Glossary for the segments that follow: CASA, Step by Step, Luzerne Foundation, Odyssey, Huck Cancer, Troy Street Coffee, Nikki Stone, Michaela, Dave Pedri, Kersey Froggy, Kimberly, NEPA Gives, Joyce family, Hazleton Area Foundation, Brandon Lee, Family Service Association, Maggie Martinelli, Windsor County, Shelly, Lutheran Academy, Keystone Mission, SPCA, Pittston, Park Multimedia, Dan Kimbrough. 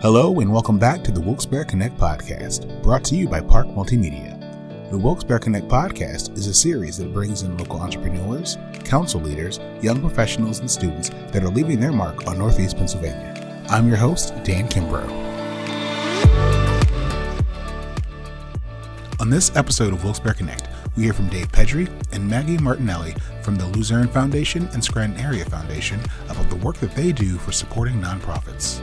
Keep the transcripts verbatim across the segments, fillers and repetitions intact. Hello and welcome back to the Wilkes-Barre Connect podcast, brought to you by Park Multimedia. The Wilkes-Barre Connect podcast is a series that brings in local entrepreneurs, council leaders, young professionals, and students that are leaving their mark on Northeast Pennsylvania. I'm your host, Dan Kimbrough. On this episode of Wilkes-Barre Connect, we hear from Dave Pedri and Maggie Martinelli from the Luzerne Foundation and Scranton Area Foundation about the work that they do for supporting nonprofits.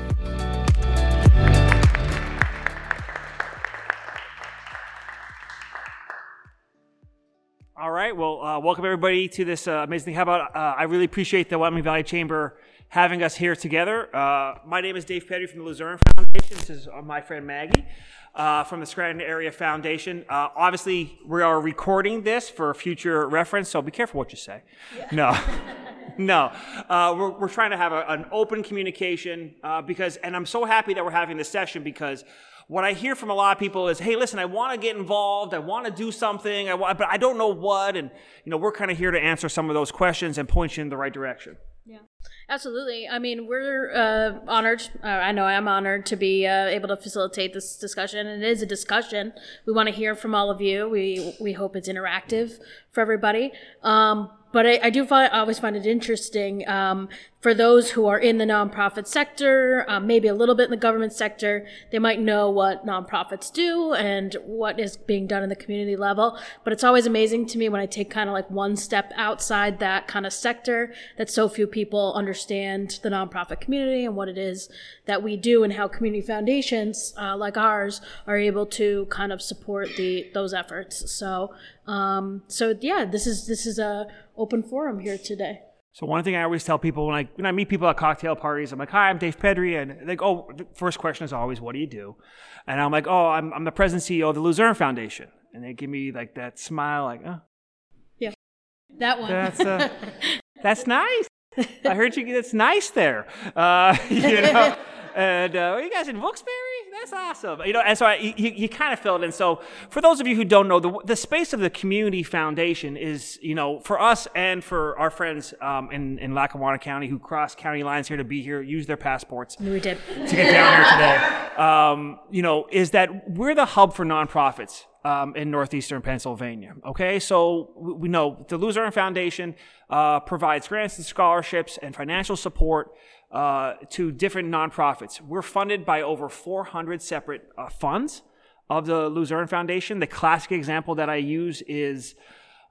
All right, well, uh, welcome everybody to this uh, amazing thing. How about, uh, I really appreciate the Wyoming Valley Chamber having us here together. Uh, my name is Dave Pedri from the Luzerne Foundation. This is my friend Maggie uh, from the Scranton Area Foundation. Uh, obviously, we are recording this for future reference, so be careful what you say. Yeah. No. No, uh, we're, we're trying to have a, an open communication uh, because, and I'm so happy that we're having this session because what I hear from a lot of people is, hey, listen, I want to get involved, I want to do something, I want, but I don't know what, and you know, we're kind of here to answer some of those questions and point you in the right direction. Yeah, absolutely. I mean, we're uh, honored. Uh, I know I'm honored to be uh, able to facilitate this discussion. It is a discussion. We want to hear from all of you. We we hope it's interactive for everybody. Um, but I, I do find, I always find it interesting um, for those who are in the nonprofit sector, um, maybe a little bit in the government sector. They might know what nonprofits do and what is being done in the community level. But it's always amazing to me when I take kind of like one step outside that kind of sector that so few people understand the nonprofit community and what it is that we do and how community foundations uh, like ours are able to kind of support the those efforts. So, um, so yeah, this is this is a open forum here today. So one thing I always tell people when I when I meet people at cocktail parties, I'm like, hi, I'm Dave Pedri. And they go, oh, the first question is always, what do you do? And I'm like, oh, I'm, I'm the president and C E O of the Luzerne Foundation. And they give me like that smile, like, oh. Yeah, that one. That's, uh, that's nice. I heard you, that's nice there. Uh, you know, and uh, are you guys in Wilkes-Barre? That's awesome. You know, and so I, you, you kind of filled in. So for those of you who don't know, the, the space of the community foundation is, you know, for us and for our friends um, in, in Lackawanna County who cross county lines here to be here, use their passports. We did. To get down here today. Um, you know, is that we're the hub for nonprofits um, in northeastern Pennsylvania. Okay, so we, we know the Luzerne Foundation uh, provides grants and scholarships and financial support Uh, to different nonprofits. We're funded by over four hundred separate uh, funds of the Luzerne Foundation. The classic example that I use is,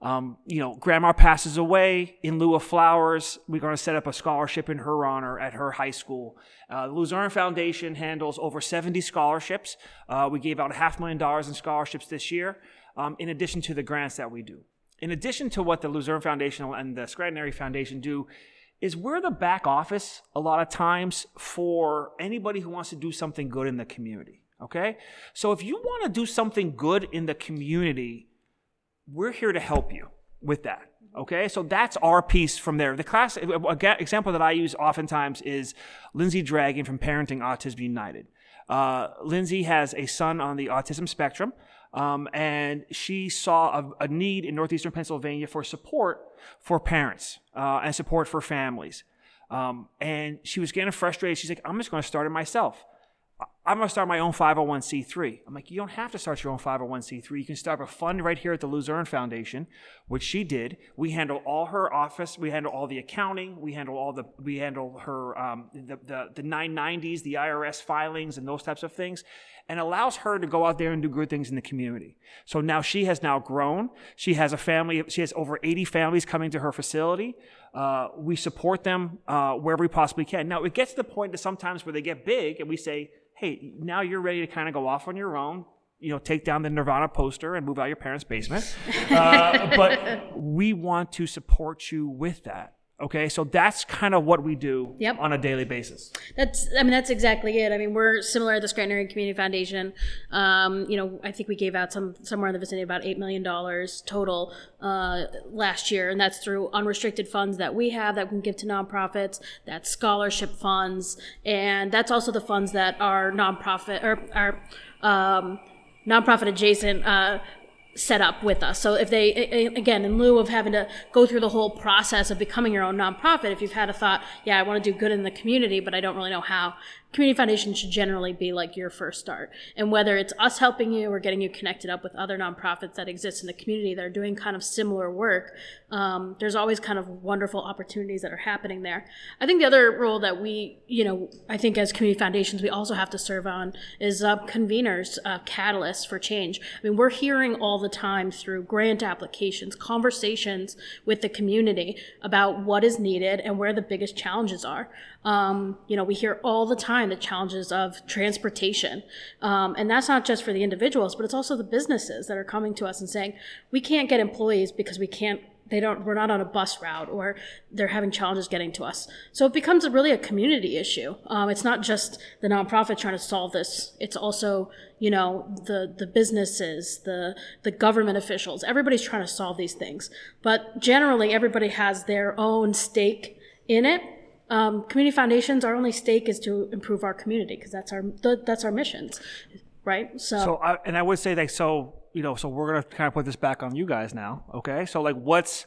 um, you know, grandma passes away. In lieu of flowers, we're going to set up a scholarship in her honor at her high school. Uh, the Luzerne Foundation handles over seventy scholarships. Uh, we gave out a half million dollars in scholarships this year, um, in addition to the grants that we do. In addition to what the Luzerne Foundation and the Scranton Area Foundation do, is we're the back office a lot of times for anybody who wants to do something good in the community, okay? So if you want to do something good in the community, we're here to help you with that, okay? So that's our piece from there. The class example that I use oftentimes is Lindsay Dragon from Parenting Autism United. Uh, Lindsay has a son on the autism spectrum, um, and she saw a, a need in northeastern Pennsylvania for support for parents uh, and support for families. Um, and she was getting frustrated. She's like, I'm just going to start it myself. I'm going to start my own five oh one c three. I'm like, you don't have to start your own five oh one c three. You can start a fund right here at the Luzerne Foundation, which she did. We handle all her office. We handle all the accounting. We handle all the, we handle her, um, the, the, the nine ninety s, the I R S filings and those types of things, and allows her to go out there and do good things in the community. So now she has now grown. She has a family. She has over eighty families coming to her facility. Uh, we support them uh, wherever we possibly can. Now it gets to the point that sometimes where they get big and we say, hey, now you're ready to kind of go off on your own, you know, take down the Nirvana poster and move out your parents' basement. Uh, but we want to support you with that. Okay, so that's kind of what we do yep. on a daily basis. That's, I mean, that's exactly it. I mean, we're similar at the Scranton Area Community Foundation. Um, you know, I think we gave out some somewhere in the vicinity of about eight million dollars total uh, last year, and that's through unrestricted funds that we have that we can give to nonprofits, that's scholarship funds, and that's also the funds that our nonprofit or our um, nonprofit adjacent uh, set up with us. So if they, again, in lieu of having to go through the whole process of becoming your own nonprofit, if you've had a thought, yeah, I want to do good in the community, but I don't really know how, community foundation should generally be like your first start. And whether it's us helping you or getting you connected up with other nonprofits that exist in the community that are doing kind of similar work, um, there's always kind of wonderful opportunities that are happening there. I think the other role that we, you know, I think as community foundations, we also have to serve on is uh, conveners, uh, catalysts for change. I mean, we're hearing all the time through grant applications, conversations with the community about what is needed and where the biggest challenges are. Um, you know, we hear all the time the challenges of transportation. Um, and that's not just for the individuals, but it's also the businesses that are coming to us and saying, we can't get employees because we can't, they don't, we're not on a bus route, or they're having challenges getting to us. So it becomes a, really a community issue. Um, it's not just the nonprofit trying to solve this. It's also, you know, the, the businesses, the, the government officials, everybody's trying to solve these things. But generally, everybody has their own stake in it. Um, community foundations, our only stake is to improve our community, because that's our th- that's our missions, right? So, so I, and I would say that, so, you know, so we're going to kind of put this back on you guys now, okay? So, like, what's,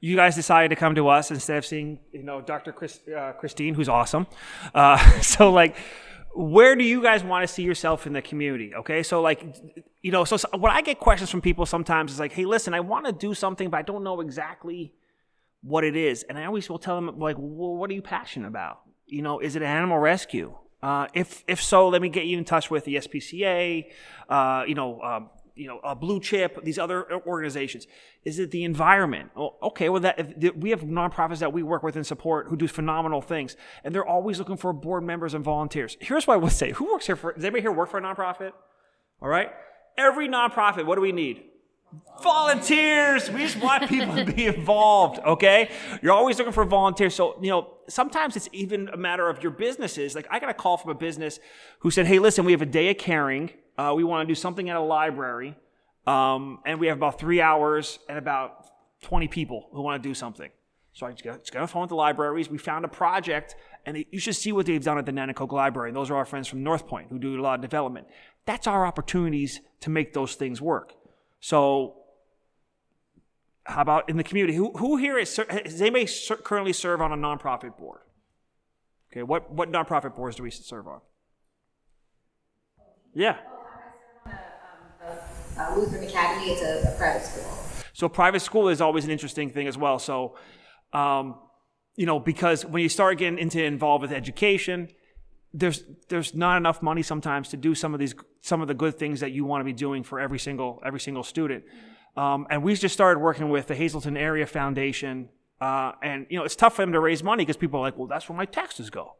you guys decided to come to us instead of seeing, you know, Doctor Chris, uh, Christine, who's awesome. Uh, so, like, where do you guys want to see yourself in the community, okay? So, like, you know, so, so when I get questions from people sometimes, it's like, hey, listen, I want to do something, but I don't know exactly what it is. And I always will tell them, like, well, what are you passionate about? You know, is it animal rescue? Uh, if if so, let me get you in touch with the S P C A, uh, you know, um, you know, uh, Blue Chip, these other organizations. Is it the environment? Well, okay, well, that if, we have nonprofits that we work with and support who do phenomenal things, and they're always looking for board members and volunteers. Here's what I would say. Who works here for, does anybody here work for a nonprofit? All right. Every nonprofit, what do we need? Volunteers. We just want people to be involved, okay? You're always looking for volunteers. So, you know, sometimes it's even a matter of your businesses. Like, I got a call from a business who said, hey, listen, we have a day of caring. Uh, we want to do something at a library. Um, and we have about three hours and about twenty people who want to do something. So I just got, just got on the phone with the libraries. We found a project, and they, you should see what they've done at the Nanticoke Library. And those are our friends from North Point who do a lot of development. That's our opportunities to make those things work. So, how about in the community? Who who here is, does anybody currently serve on a nonprofit board? Okay, what what nonprofit boards do we serve on? Yeah. I serve on the Lutheran Academy. It's a, a private school. So private school is always an interesting thing as well. So, um, you know, because when you start getting into involved with education, there's there's not enough money sometimes to do some of these some of the good things that you want to be doing for every single every single student. Um, and we just started working with the Hazleton Area Foundation, uh, and you know it's tough for them to raise money because people are like, well, that's where my taxes go.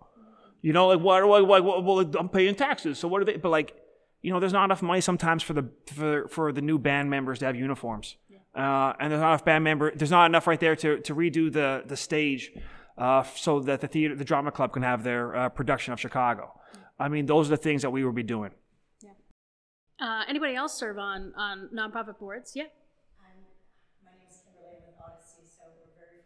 You know, like why do I? Why, well, I'm paying taxes, so what are they? But like, you know, there's not enough money sometimes for the for, for the new band members to have uniforms, uh, and there's not enough band member. There's not enough right there to to redo the the stage. Uh, so that the theater, the drama club can have their uh, production of Chicago. I mean, those are the things that we will be doing. Yeah. Uh, anybody else serve on, on nonprofit boards? Yeah. I'm, my name is Kimberly with Odyssey, so we're very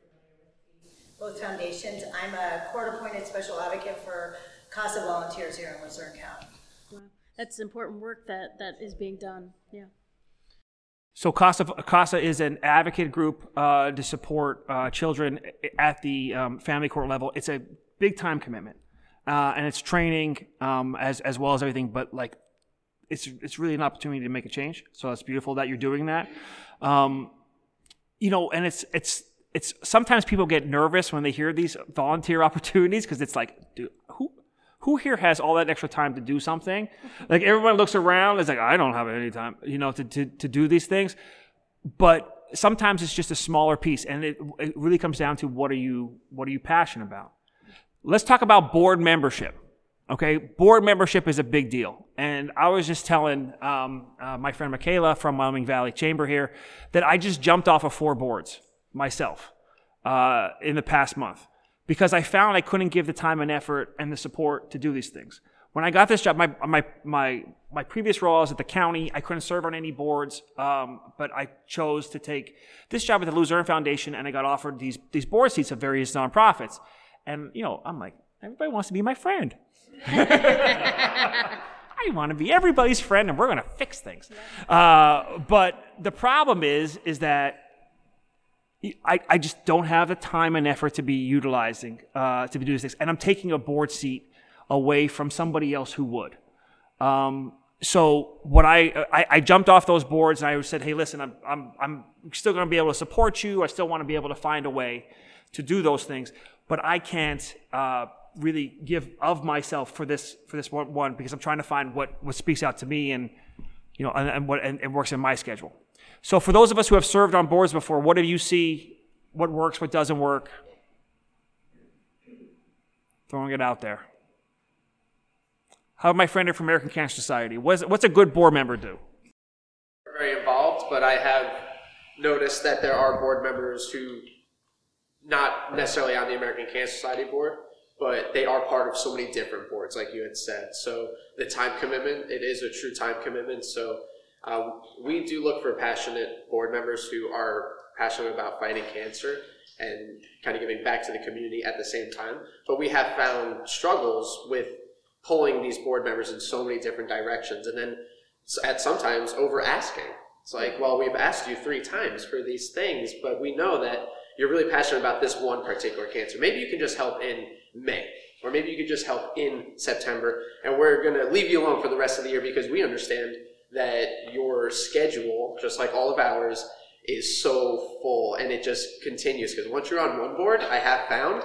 familiar with both foundations. I'm a court-appointed special advocate for CASA volunteers here in Windsor County. Wow. That's important work that, that is being done. Yeah. So CASA, CASA is an advocate group uh, to support uh, children at the um, family court level. It's a big time commitment, uh, and it's training um, as as well as everything. But like, it's it's really an opportunity to make a change. So it's beautiful that you're doing that. Um, you know, and it's it's it's sometimes people get nervous when they hear these volunteer opportunities because it's like, dude, who. Who here has all that extra time to do something? Like everyone looks around, it's like, I don't have any time, you know, to, to, to do these things. But sometimes it's just a smaller piece, and it, it really comes down to what are you what are you passionate about? Let's talk about board membership. Okay, board membership is a big deal. And I was just telling um, uh, my friend Michaela from Wyoming Valley Chamber here that I just jumped off of four boards myself uh, in the past month, because I found I couldn't give the time and effort and the support to do these things. When I got this job, my my my, my previous role, I was at the county. I couldn't serve on any boards, um, but I chose to take this job at the Luzerne Foundation, and I got offered these these board seats of various nonprofits. And you know, I'm like, everybody wants to be my friend. I I want to be everybody's friend and we're going to fix things. Yeah. Uh, but the problem is, is that I, I just don't have the time and effort to be utilizing, uh, to be doing these things. And I'm taking a board seat away from somebody else who would. Um, so what I, I, I jumped off those boards and I said, hey, listen, I'm, I'm, I'm still going to be able to support you. I still want to be able to find a way to do those things, but I can't, uh, really give of myself for this, for this one, one because I'm trying to find what, what speaks out to me and, you know, and, and what, and, and works in my schedule. So for those of us who have served on boards before, what do you see? What works? What doesn't work? Throwing it out there. How my friend from American Cancer Society? What's, what's a good board member do? We're very involved, but I have noticed that there are board members who, not necessarily on the American Cancer Society board, but they are part of so many different boards, like you had said. So the time commitment, it is a true time commitment. So uh, we do look for passionate board members who are passionate about fighting cancer and kind of giving back to the community at the same time. But we have found struggles with pulling these board members in so many different directions, and then at sometimes over asking. It's like, well, we've asked you three times for these things, but we know that you're really passionate about this one particular cancer. Maybe you can just help in May, or maybe you could just help in September, and we're going to leave you alone for the rest of the year because we understand that your schedule, just like all of ours, is so full, and it just continues because once you're on one board, I have found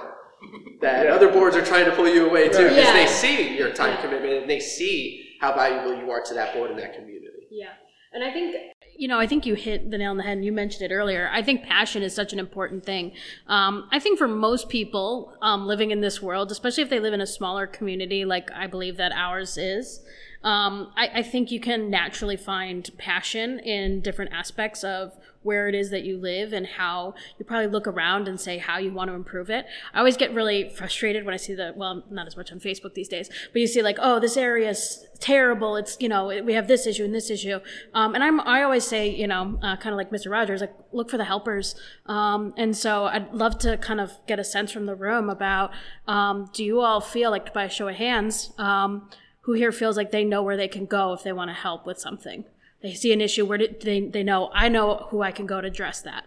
that yeah. other boards are trying to pull you away too because yeah. they see your time yeah. commitment and they see how valuable you are to that board and that community. Yeah, and I think... You know, I think you hit the nail on the head, and you mentioned it earlier. I think passion is such an important thing. Um, I think for most people um, living in this world, especially if they live in a smaller community like I believe that ours is, um, I, I think you can naturally find passion in different aspects of where it is that you live and how you probably look around and say how you want to improve it. I always get really frustrated when I see the, well, not as much on Facebook these days, but you see like, oh, this area is terrible. It's, you know, we have this issue and this issue. Um, and I'm, I always say, you know, uh, kind of like Mister Rogers, like look for the helpers. Um, and so I'd love to kind of get a sense from the room about, um, do you all feel like by a show of hands, um, who here feels like they know where they can go if they want to help with something? They see an issue, where do they, they know, I know who I can go to address that.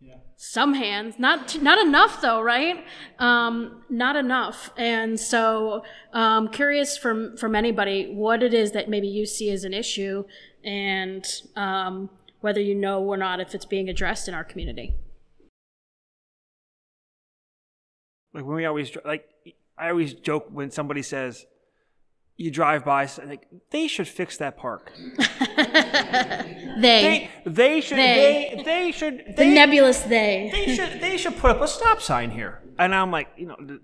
Yeah. Some hands, not not enough though, right? Um, not enough. And so um, curious from, from anybody what it is that maybe you see as an issue and um, whether you know or not if it's being addressed in our community. Like when we always, like I always joke when somebody says, you drive by, like they should fix that park. they, they, they should, they, they, they should, they, the nebulous they. they should, they should put up a stop sign here. And I'm like, you know,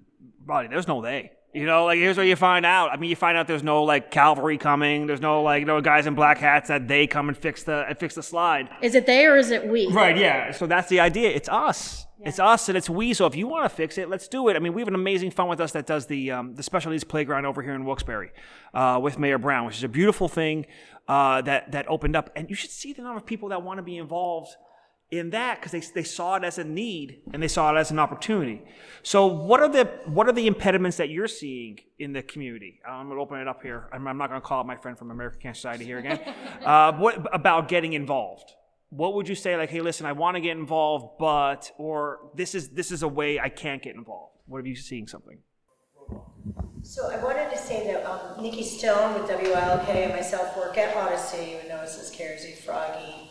buddy, there's no they. You know, like here's where you find out. I mean, you find out there's no like cavalry coming. There's no like, you know, guys in black hats that they come and fix the and fix the slide. Is it they or is it we? Right. Yeah. So that's the idea. It's us. Yeah. It's us and it's we. So if you want to fix it, let's do it. I mean, we have an amazing fund with us that does the um, the special needs playground over here in Wilkes-Barre uh, with Mayor Brown, which is a beautiful thing uh, that that opened up. And you should see the number of people that want to be involved in that because they they saw it as a need and they saw it as an opportunity. So what are the what are the impediments that you're seeing in the community? I'm going to open it up here. I'm, I'm not going to call my friend from American Cancer Society here again. uh, what about getting involved? What would you say, like, hey, listen, I want to get involved, but, or this is this is a way I can't get involved? What have you seen something? So I wanted to say that um, Nikki Stone with W I L K and myself work at Odyssey, who knows as Kersey Froggy,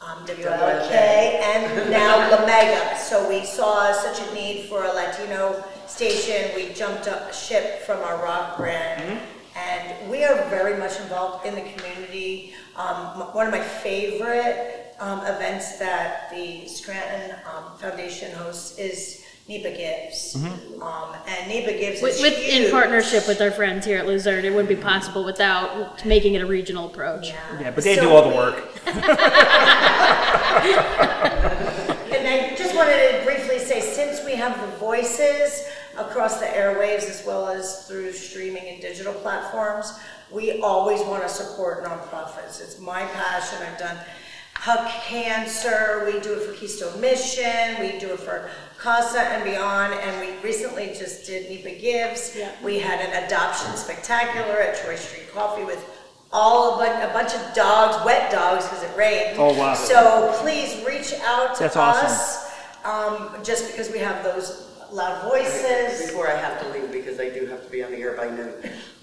um, W I L K, and now La Mega. So we saw such a need for a Latino station. We jumped up a ship from our rock brand. Mm-hmm. And we are very much involved in the community. Um, one of my favorite Um, events that the Scranton um, Foundation hosts is NEPA Gives. Mm-hmm. Um, and NEPA Gives with, is with, huge. In partnership with our friends here at Luzerne. It wouldn't be possible without making it a regional approach. Yeah, yeah but they so do all the we, work. And I just wanted to briefly say, since we have the voices across the airwaves as well as through streaming and digital platforms, we always want to support nonprofits. It's my passion. I've done Huck Cancer, we do it for Keystone Mission, we do it for CASA and beyond, and we recently just did NEPA Gives. Yeah. We had an adoption spectacular at Troy Street Coffee with all a, bu- a bunch of dogs, wet dogs, because it rained. Oh, wow. So please reach out to That's us. Awesome. Um, just because we have those loud voices. Before I have to leave, because I do have to be on the air by noon,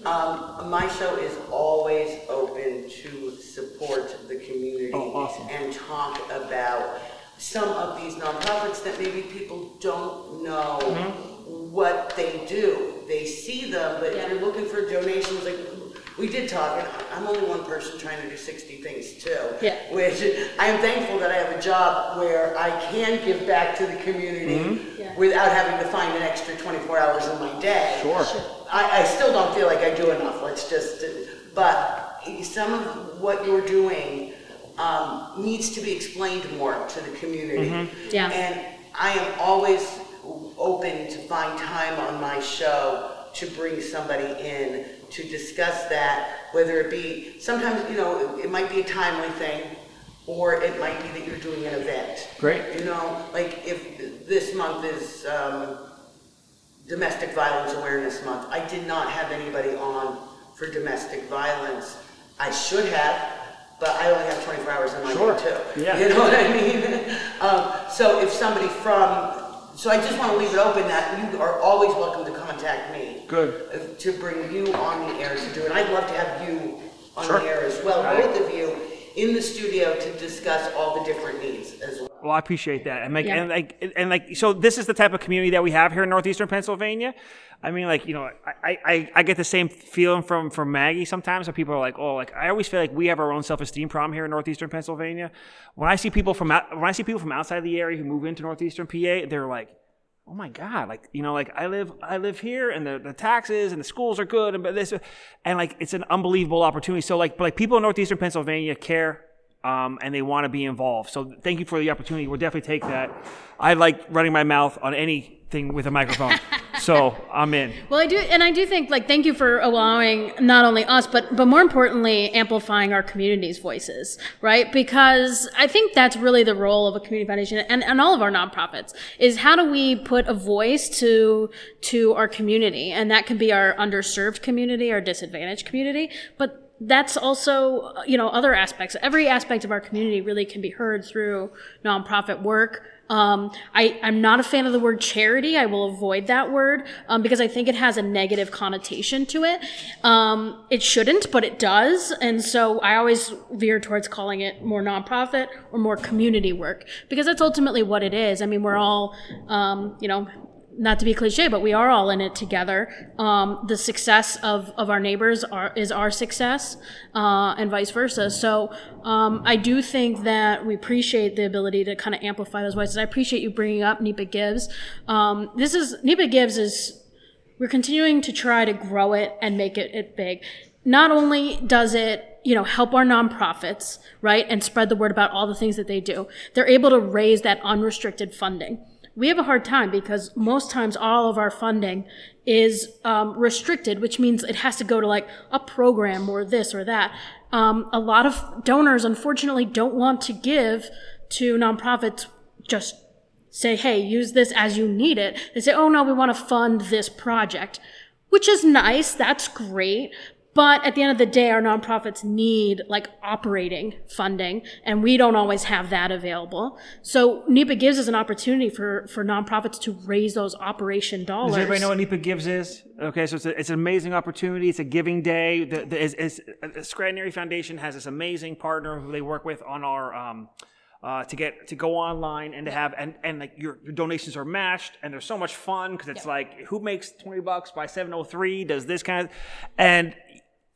um, my show is always open to support the community oh, awesome. and talk about some of these nonprofits that maybe people don't know mm-hmm. what they do. They see them, but yeah. if you're looking for donations, like we did talk, and I'm only one person trying to do sixty things too, yeah. which I'm thankful that I have a job where I can give back to the community mm-hmm. yeah. without having to find an extra twenty-four hours in my day. Sure. sure. I, I still don't feel like I do enough, let's just, but some of what you're doing Um, needs to be explained more to the community. Mm-hmm. Yeah. And I am always open to find time on my show to bring somebody in to discuss that, whether it be, sometimes, you know, it, it might be a timely thing, or it might be that you're doing an event. Great. You know, like if this month is um, Domestic Violence Awareness Month, I did not have anybody on for domestic violence. I should have. But I only have twenty-four hours in my sure. day too. Yeah. You know what I mean? um, so if somebody from, so I just want to leave it open that you are always welcome to contact me. Good. To bring you on the air to do it. I'd love to have you on sure. the air as well, right. both of you in the studio to discuss all the different needs as well. Well, I appreciate that. And like, yeah. and like, and like, so this is the type of community that we have here in Northeastern Pennsylvania. I mean, like, you know, I, I, I get the same feeling from, from Maggie sometimes when people are like, oh, like, I always feel like we have our own self-esteem problem here in Northeastern Pennsylvania. When I see people from out, when I see people from outside the area who move into Northeastern P A, they're like, oh my God, like, you know, like I live, I live here and the, the taxes and the schools are good and this, and like, it's an unbelievable opportunity. So like, but like people in Northeastern Pennsylvania care. Um, and they want to be involved. So thank you for the opportunity. We'll definitely take that. I like running my mouth on anything with a microphone. So I'm in. Well, I do. And I do think like, thank you for allowing not only us, but, but more importantly, amplifying our community's voices, right? Because I think that's really the role of a community foundation and, and all of our nonprofits is how do we put a voice to, to our community? And that can be our underserved community, our disadvantaged community, but that's also, you know, other aspects. Every aspect of our community really can be heard through nonprofit work. Um, I, I'm not a fan of the word charity. I will avoid that word um, because I think it has a negative connotation to it. Um, it shouldn't, but it does. And so I always veer towards calling it more nonprofit or more community work because that's ultimately what it is. I mean, we're all, um, you know, not to be cliche, but we are all in it together. Um, the success of, of our neighbors are, is our success, uh, and vice versa. So, um, I do think that we appreciate the ability to kind of amplify those voices. I appreciate you bringing up NEPA Gives. Um, this is, NEPA Gives is, we're continuing to try to grow it and make it, it big. Not only does it, you know, help our nonprofits, right, and spread the word about all the things that they do, they're able to raise that unrestricted funding. We have a hard time because most times all of our funding is um, restricted, which means it has to go to like a program or this or that. Um, a lot of donors, unfortunately, don't want to give to nonprofits. Just say, hey, use this as you need it. They say, oh, no, we want to fund this project, which is nice. That's great. But at the end of the day, our nonprofits need like operating funding, and we don't always have that available. So NEPA Gives is an opportunity for, for nonprofits to raise those operation dollars. Does everybody know what NEPA Gives is? Okay, so it's, a, it's an amazing opportunity. It's a giving day. The, the, it's, it's, the Scranton Area Foundation has this amazing partner who they work with on our um, uh, to get to go online and to have and, and like your, your donations are matched, and there's so much fun because it's yeah. like who makes twenty bucks by seven oh three does this kind of and.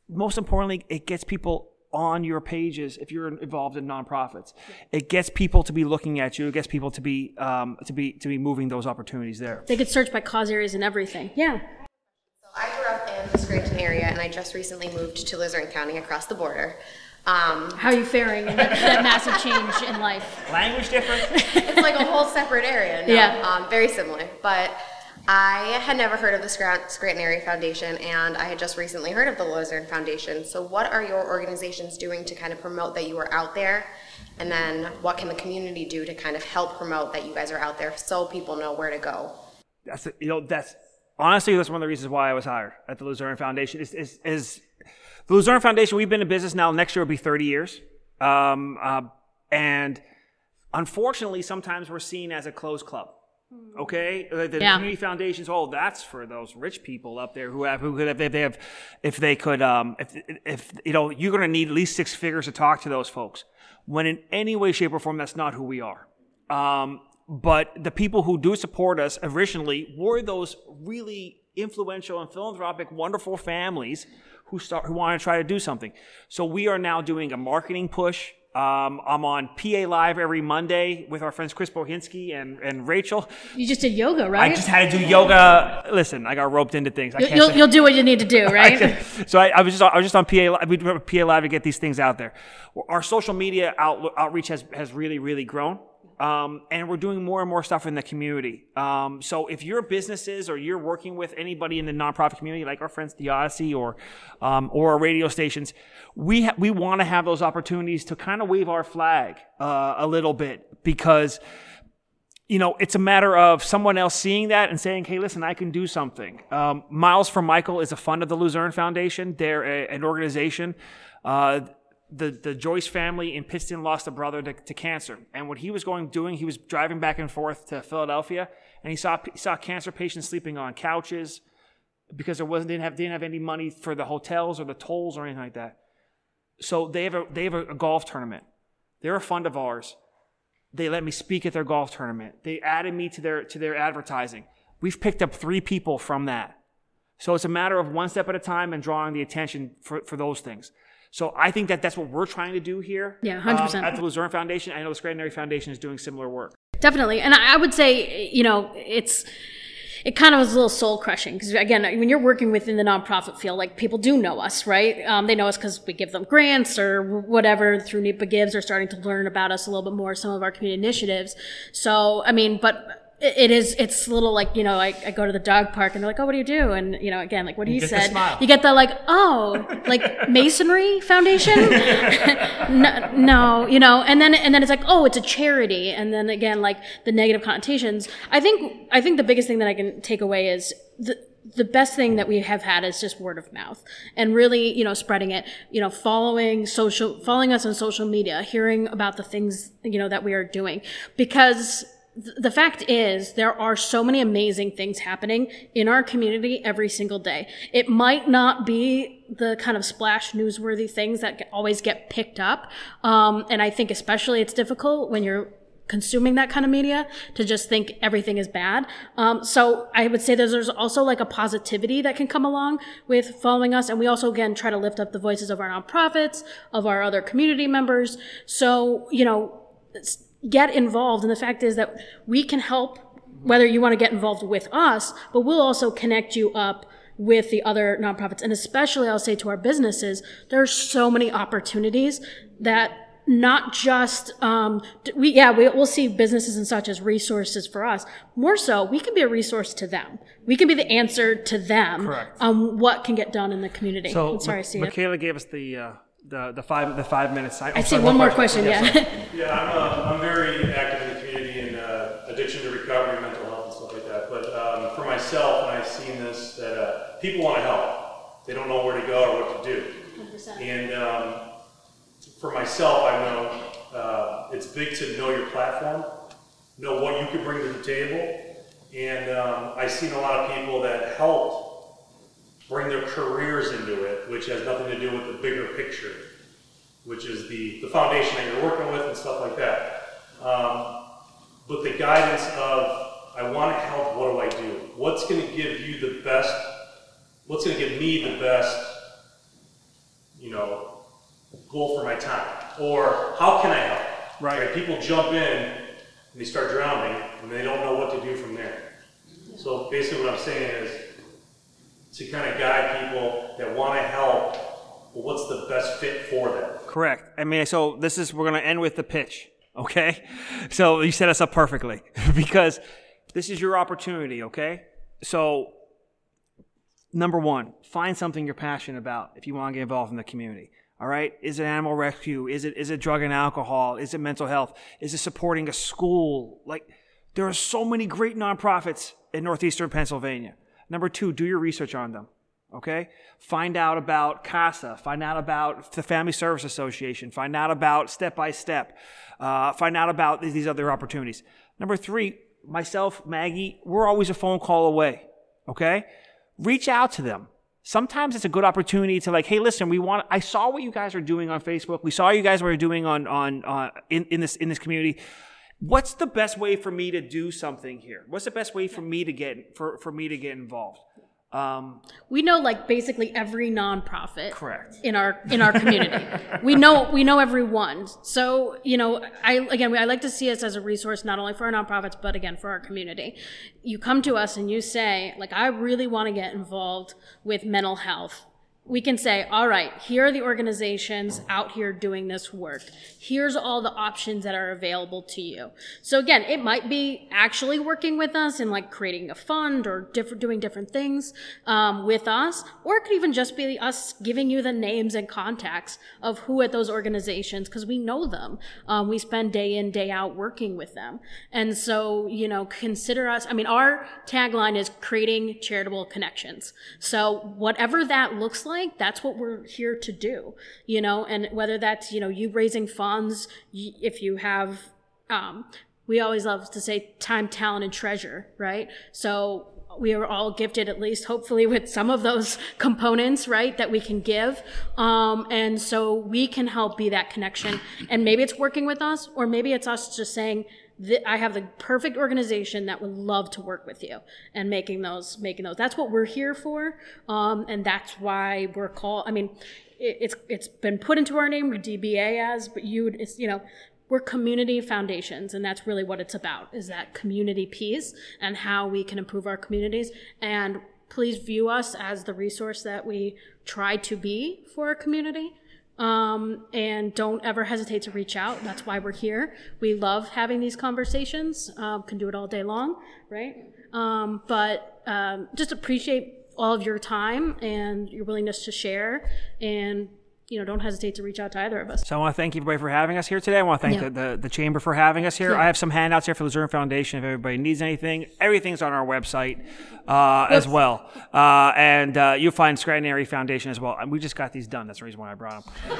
Most importantly, it gets people on your pages if you're involved in nonprofits. It gets people to be looking at you. It gets people to be um, to be to be moving those opportunities there. They could search by cause areas and everything. Yeah. So I grew up in the Scranton area, and I just recently moved to Luzerne County across the border. Um, How are you faring in that, that massive change in life? Language difference. It's like a whole separate area. No, yeah. Um, very similar, but. I had never heard of the Scranton Area Foundation, and I had just recently heard of the Luzerne Foundation. So what are your organizations doing to kind of promote that you are out there And then what can the community do to kind of help promote that you guys are out there so people know where to go? That's, you know, that's honestly, that's one of the reasons why I was hired at the Luzerne Foundation. Is, is, is the Luzerne Foundation, we've been in business now, next year will be thirty years. Um, uh, and unfortunately, sometimes we're seen as a closed club. Okay, the yeah. community foundations. Oh, that's for those rich people up there who have who could have if they have if they could um if if you know you're going to need at least six figures to talk to those folks. When in any way, shape, or form, that's not who we are. Um, but the people who do support us originally were those really influential and philanthropic, wonderful families who start who want to try to do something. So we are now doing a marketing push. Um, I'm on P A Live every Monday with our friends Chris Bohinsky and, and Rachel. You just did yoga, right? I just had to do yoga. Listen, I got roped into things. I you'll, can't you'll, you'll do what you need to do, right? I so I, I was just I was just on P A Live. We do P A Live to get these things out there. Our social media out, outreach has, has really, really grown. Um, and we're doing more and more stuff in the community. Um, so if your businesses or you're working with anybody in the nonprofit community, like our friends at the Odyssey or um, or our radio stations, we ha- we want to have those opportunities to kind of wave our flag uh, a little bit, because you know it's a matter of someone else seeing that and saying, "Hey, listen, I can do something." Um, Miles for Michael is a fund of the Luzerne Foundation. They're a, an organization. Uh, The the Joyce family in Pittston lost a brother to, to cancer, and what he was going doing, he was driving back and forth to Philadelphia, and he saw he saw cancer patients sleeping on couches because there wasn't didn't have didn't have any money for the hotels or the tolls or anything like that. So they have a they have a, a golf tournament. They're a fund of ours. They let me speak at their golf tournament. They added me to their to their advertising. We've picked up three people from that. So it's a matter of one step at a time and drawing the attention for, for those things. So I think that that's what we're trying to do here. Yeah, one hundred percent. Um, at the Luzerne Foundation. I know the Scranton Area Foundation is doing similar work. Definitely. And I would say, you know, it's... it kind of was a little soul crushing because, again, when you're working within the nonprofit field, like, people do know us, right? Um, they know us because we give them grants or whatever through NEPA Gives, or starting to learn about us a little bit more, some of our community initiatives. So, I mean, but... It is, it's a little like, you know, I, I go to the dog park and they're like, oh, what do you do? And, you know, again, like what he said, you get the like, oh, like masonry foundation? no, no, you know, and then, and then it's like, oh, it's a charity. And then again, like the negative connotations. I think, I think the biggest thing that I can take away is the, the best thing that we have had is just word of mouth and really, you know, spreading it, you know, following social, following us on social media, hearing about the things, you know, that we are doing, because the fact is, there are so many amazing things happening in our community every single day. It might not be the kind of splash newsworthy things that always get picked up. Um, and I think especially it's difficult when you're consuming that kind of media to just think everything is bad. Um, so I would say there's, there's also like a positivity that can come along with following us. And we also, again, try to lift up the voices of our nonprofits, of our other community members. So, you know, it's, get involved. And the fact is that we can help, whether you want to get involved with us, but we'll also connect you up with the other nonprofits. And especially, I'll say to our businesses, there are so many opportunities that not just, um, we, yeah, we, we'll see businesses and such as resources for us. More so, we can be a resource to them. We can be the answer to them. Correct. On what can get done in the community. So, I'm sorry, Ma- see Michaela you. gave us the, uh, The, the five the five minutes. I, I see one, one more question. question. Yeah. yeah, I'm uh, I'm very active in the community in uh, addiction to recovery, mental health, and stuff like that. But um, for myself, and I've seen this, that uh, people want to help. They don't know where to go or what to do. one hundred percent. And um, for myself, I know uh, it's big to know your platform, know what you can bring to the table, and um, I've seen a lot of people that helped bring their careers into it, which has nothing to do with the bigger picture, which is the, the foundation that you're working with and stuff like that. Um, but the guidance of, I want to help, what do I do? What's going to give you the best, what's going to give me the best, you know, goal for my time? Or how can I help? Right. right? People jump in and they start drowning and they don't know what to do from there. So basically what I'm saying is, to kind of guide people that want to help, well, what's the best fit for them? Correct. I mean, so this is, we're going to end with the pitch, okay? So you set us up perfectly because this is your opportunity, okay? So number one, find something you're passionate about if you want to get involved in the community. All right. Is it animal rescue? Is it, is it drug and alcohol? Is it mental health? Is it supporting a school? Like, there are so many great nonprofits in Northeastern Pennsylvania. Number two, do your research on them. Okay. Find out about CASA, find out about the Family Service Association, find out about Step by Step, uh, find out about these, these other opportunities. Number three, myself, Maggie, we're always a phone call away. Okay. Reach out to them. Sometimes it's a good opportunity to like, hey, listen, we want, I saw what you guys are doing on Facebook. We saw you guys were doing on, on, uh, in, in this, in this community. What's the best way for me to do something here? What's the best way for me to get, for, for me to get involved? Um, we know like basically every nonprofit correct. in our, in our community. we know, we know everyone. So, you know, I, again, I like to see us as a resource, not only for our nonprofits, but again, for our community. You come to us and you say like, I really want to get involved with mental health. We can say, all right, here are the organizations out here doing this work. Here's all the options that are available to you. So again, it might be actually working with us and like creating a fund or different, doing different things um, with us, or it could even just be us giving you the names and contacts of who at those organizations, because we know them. Um, we spend day in, day out working with them. And so, you know, consider us, I mean, our tagline is creating charitable connections. So whatever that looks like, Like, that's what we're here to do, you know, and whether that's, you know, you raising funds, y- if you have, um, we always love to say time, talent, and treasure, right? So we are all gifted at least, hopefully, with some of those components, right, that we can give. Um, and so we can help be that connection. And maybe it's working with us, or maybe it's us just saying, I have the perfect organization that would love to work with you, and making those, making those. That's what we're here for, um, and that's why we're called. I mean, it, it's it's been put into our name, D B A as, but you it's, you know, we're community foundations, and that's really what it's about, is that community piece and how we can improve our communities. And please view us as the resource that we try to be for our community. Um, and don't ever hesitate to reach out. That's why we're here. We love having these conversations. Um, can do it all day long, right? Um, but um, just appreciate all of your time and your willingness to share, and you know, don't hesitate to reach out to either of us. So I want to thank everybody for having us here today. I want to thank yeah. the, the, the chamber for having us here. Yeah. I have some handouts here for the Luzerne Foundation if everybody needs anything. Everything's on our website uh, as well. Uh, and uh, you'll find Scranton Area Foundation as well. And we just got these done. That's the reason why I brought them. Uh,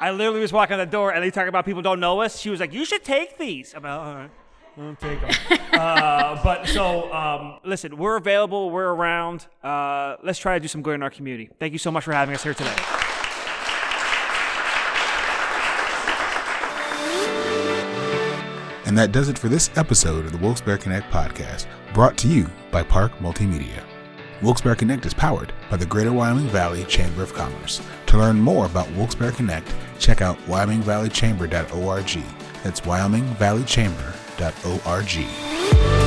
I literally was walking out the door and they talking about people don't know us. She was like, you should take these. I'm like, all right. I'll take them. uh, but so, um, listen, we're available. We're around. Uh, let's try to do some good in our community. Thank you so much for having us here today. And that does it for this episode of the Wilkes-Barre Connect podcast, brought to you by Park Multimedia. Wilkes-Barre Connect is powered by the Greater Wyoming Valley Chamber of Commerce. To learn more about Wilkes-Barre Connect, check out wyoming valley chamber dot org. That's wyoming valley chamber dot org.